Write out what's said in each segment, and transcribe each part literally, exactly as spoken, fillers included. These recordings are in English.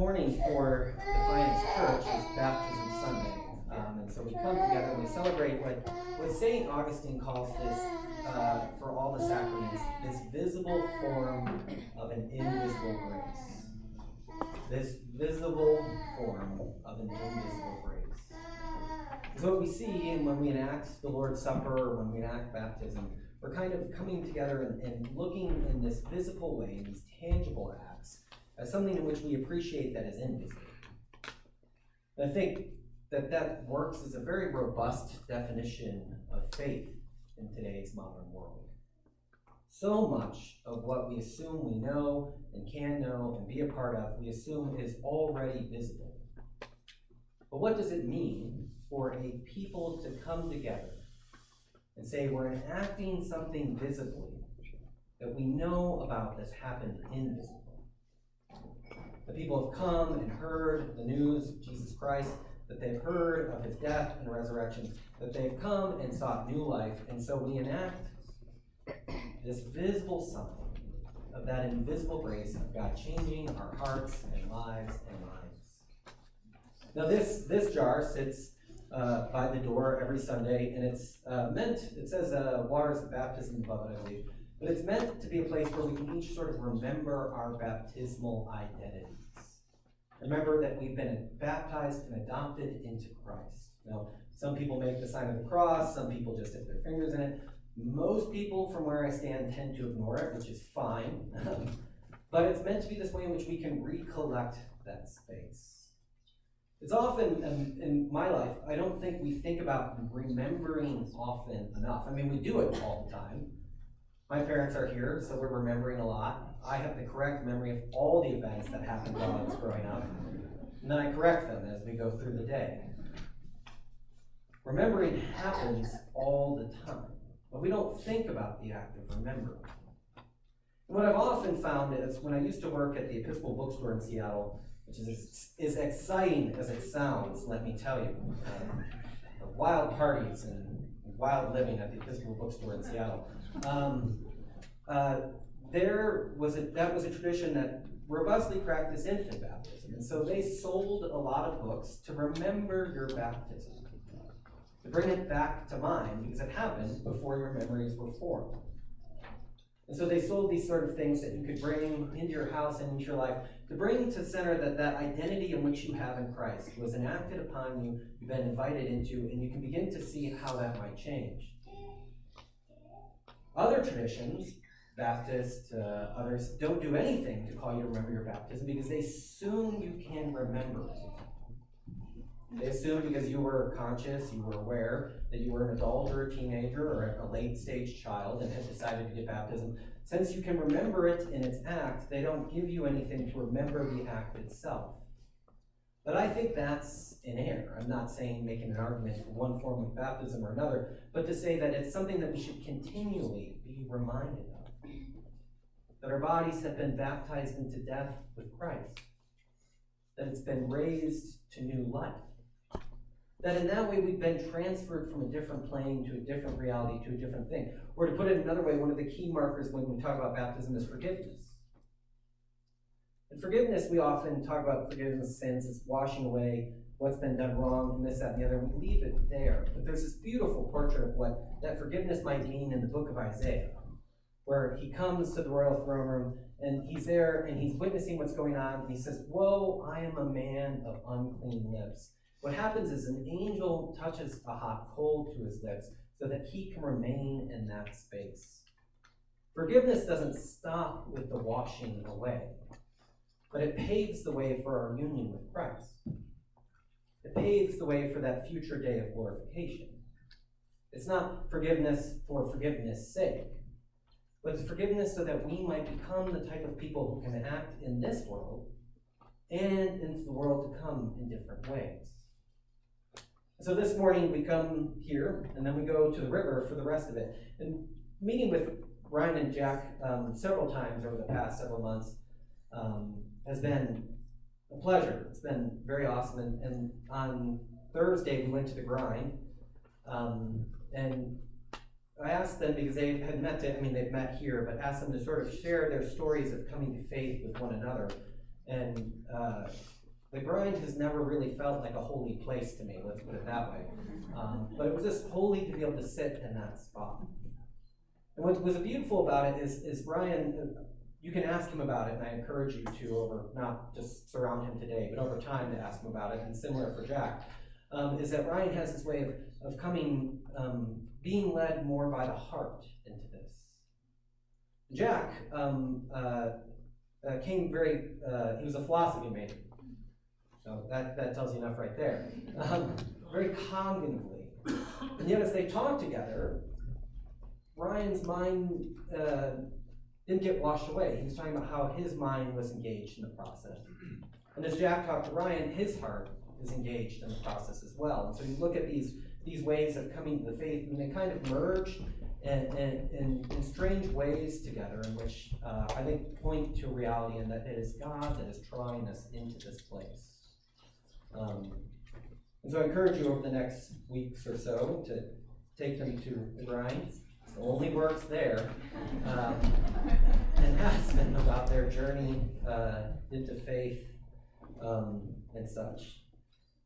morning for Defiance Church is Baptism Sunday. Um, and so we come together and we celebrate what, what Saint Augustine calls this, uh, for all the sacraments, this visible form of an invisible grace. This visible form of an invisible grace. So what we see, and when we enact the Lord's Supper, or when we enact baptism, we're kind of coming together and, and looking in this visible way, in these tangible acts, as something in which we appreciate that is invisible. And I think that that works as a very robust definition of faith in today's modern world. So much of what we assume we know and can know and be a part of, we assume is already visible. But what does it mean for a people to come together and say we're enacting something visibly that we know about that's happened invisibly? The people have come and heard the news of Jesus Christ, that they've heard of his death and resurrection, that they've come and sought new life, and so we enact this visible something of that invisible grace of God changing our hearts and lives and minds. Now this, this jar sits uh, by the door every Sunday, and it's uh, meant, it says uh, waters of baptism above it, I believe, but it's meant to be a place where we can each sort of remember our baptismal identities. Remember that we've been baptized and adopted into Christ. Now, some people make the sign of the cross, some people just dip their fingers in it. Most people, from where I stand, tend to ignore it, which is fine. But it's meant to be this way in which we can recollect that space. It's often, um, in my life, I don't think we think about remembering often enough. I mean, we do it all the time. My parents are here, so we're remembering a lot. I have the correct memory of all the events that happened while I was growing up, and then I correct them as we go through the day. Remembering happens all the time, but we don't think about the act of remembering. And what I've often found is when I used to work at the Episcopal Bookstore in Seattle, which is as exciting as it sounds, let me tell you, um, the wild parties and wild living at the Episcopal Bookstore in Seattle. Um, uh, there was a, that was a tradition that robustly practiced infant baptism, and so they sold a lot of books to remember your baptism, to bring it back to mind, because it happened before your memories were formed. And so they sold these sort of things that you could bring into your house and into your life, to bring to center that that identity in which you have in Christ was enacted upon you, you've been invited into, and you can begin to see how that might change. Other traditions, Baptists, uh, others, don't do anything to call you to remember your baptism because they assume you can remember it. They assume because you were conscious, you were aware, that you were an adult or a teenager or a late-stage child and had decided to get baptism. Since you can remember it in its act, they don't give you anything to remember the act itself. But I think that's in error. I'm not saying making an argument for one form of baptism or another, but to say that it's something that we should continually be reminded of. That our bodies have been baptized into death with Christ. That it's been raised to new life. That in that way we've been transferred from a different plane to a different reality to a different thing. Or to put it another way, one of the key markers when we talk about baptism is forgiveness. And forgiveness, we often talk about forgiveness of sins as washing away what's been done wrong and this, that, and the other. We leave it there. But there's this beautiful portrait of what that forgiveness might mean in the book of Isaiah, where he comes to the royal throne room, and he's there, and he's witnessing what's going on, and he says, "Woe, I am a man of unclean lips." What happens is an angel touches a hot coal to his lips so that he can remain in that space. Forgiveness doesn't stop with the washing away. But it paves the way for our union with Christ. It paves the way for that future day of glorification. It's not forgiveness for forgiveness' sake, but it's forgiveness so that we might become the type of people who can act in this world and into the world to come in different ways. So this morning we come here, and then we go to the river for the rest of it. And meeting with Ryan and Jack um, several times over the past several months, Um, has been a pleasure. It's been very awesome. And, and on Thursday, we went to the Grind. Um, and I asked them, because they had met, to, I mean, they've met here, but asked them to sort of share their stories of coming to faith with one another. and uh, the grind has never really felt like a holy place to me, let's put it that way. Um, but it was just holy to be able to sit in that spot. And what was beautiful about it is, is Brian, you can ask him about it, and I encourage you to, over not just surround him today, but over time to ask him about it, and similar for Jack, um, is that Ryan has this way of, of coming, um, being led more by the heart into this. Jack um, uh, uh, came very, uh, he was a philosophy major, so that, that tells you enough right there, um, very cognitively. And yet as they talked together, Ryan's mind uh, didn't get washed away. He was talking about how his mind was engaged in the process. And as Jack talked to Ryan, his heart is engaged in the process as well. And so you look at these these ways of coming to the faith, and they kind of merge in, in, in strange ways together, in which uh, I think point to reality, and that it is God that is drawing us into this place. Um, and so I encourage you over the next weeks or so to take them to the grind. The only works there, um, and ask them about their journey uh, into faith um, and such.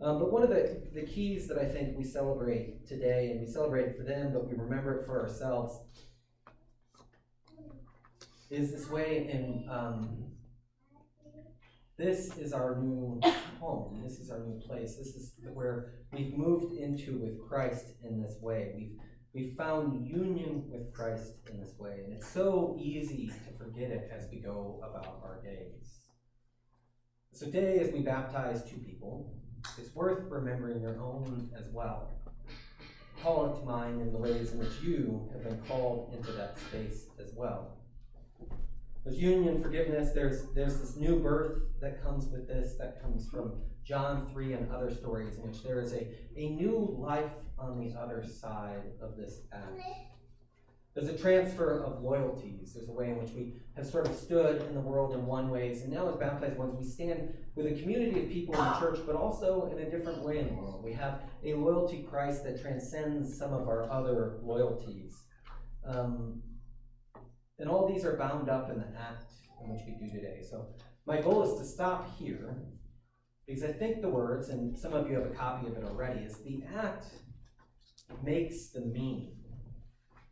Um, but one of the, the keys that I think we celebrate today, and we celebrate it for them, but we remember it for ourselves, is this way in, um, this is our new home, this is our new place, this is where we've moved into with Christ in this way. We've We found union with Christ in this way, and it's so easy to forget it as we go about our days. So today, as we baptize two people, it's worth remembering your own as well. Call it to mind in the ways in which you have been called into that space as well. There's union, forgiveness, there's, there's this new birth that comes with this, that comes from John three and other stories in which there is a, a new life on the other side of this act. There's a transfer of loyalties. There's a way in which we have sort of stood in the world in one ways, and now as baptized ones, we stand with a community of people in the church, but also in a different way in the world. We have a loyalty Christ that transcends some of our other loyalties. Um, and all these are bound up in the act in which we do today. So my goal is to stop here, because I think the words, and some of you have a copy of it already, is the act makes the meaning.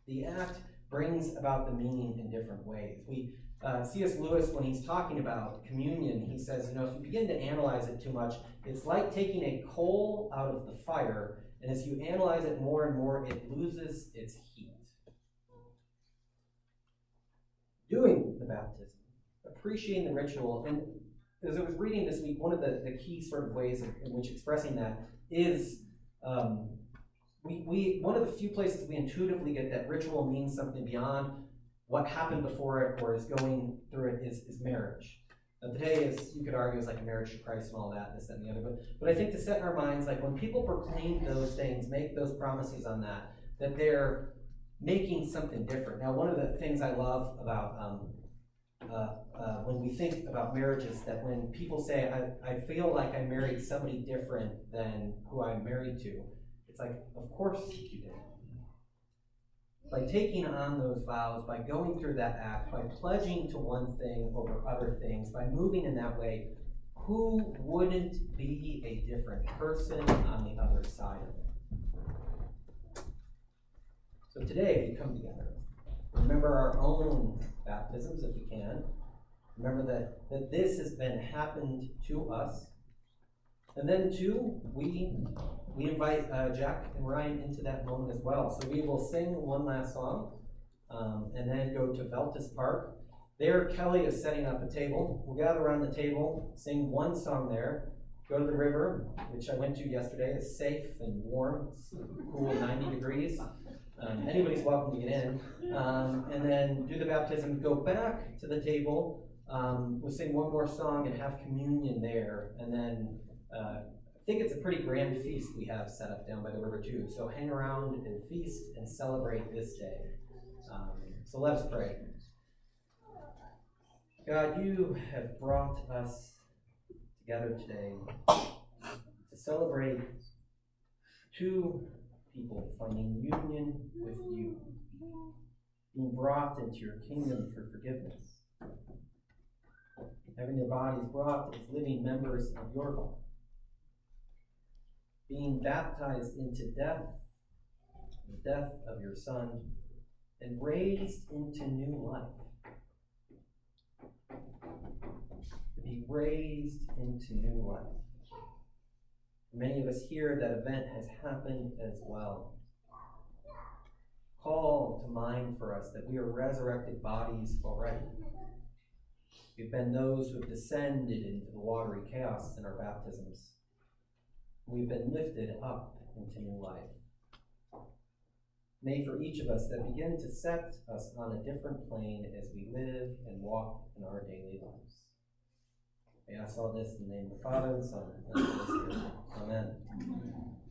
The act brings about the meaning in different ways. We, uh, C S Lewis, when he's talking about communion, he says, you know, if you begin to analyze it too much, it's like taking a coal out of the fire, and as you analyze it more and more, it loses its heat. Doing the baptism, appreciating the ritual, and as I was reading this week, one of the, the key sort of ways in, in which expressing that is um, we, we one of the few places we intuitively get that ritual means something beyond what happened before it or is going through it is, is marriage. Now today is, you could argue, is like a marriage to Christ and all that, this, that, and the other. But, but I think to set in our minds, like when people proclaim those things, make those promises on that, that they're making something different. Now, one of the things I love about um, Uh, uh, when we think about marriages, that when people say, I, I feel like I married somebody different than who I'm married to, it's like, of course you did. By taking on those vows, by going through that act, by pledging to one thing over other things, by moving in that way, who wouldn't be a different person on the other side of it? So today, we come together. Remember our own baptisms, if you can. Remember that, that this has been happened to us. And then, too, we we invite uh, Jack and Ryan into that moment as well. So we will sing one last song, um, and then go to Beltis Park. There, Kelly is setting up a table. We'll gather around the table, sing one song there, go to the river, which I went to yesterday. It's safe and warm. It's cool, ninety degrees. Um, anybody's welcome to get in, um, and then do the baptism, go back to the table, um, we'll sing one more song and have communion there, and then uh, I think it's a pretty grand feast we have set up down by the river too, so hang around and feast and celebrate this day. Um, so let's pray. God, you have brought us together today to celebrate two people finding union with you, being brought into your kingdom for forgiveness. having their bodies brought as living members of your body. Being baptized into death, the death of your Son, and raised into new life. To be raised into new life. Many of us here, that event has happened as well. Call to mind for us that we are resurrected bodies already. We've been those who have descended into the watery chaos in our baptisms. We've been lifted up into new life. May for each of us that begin to set us on a different plane as we live and walk in our daily lives. May I ask all this in the name of the Father, and the Son, and the Holy Spirit. Amen.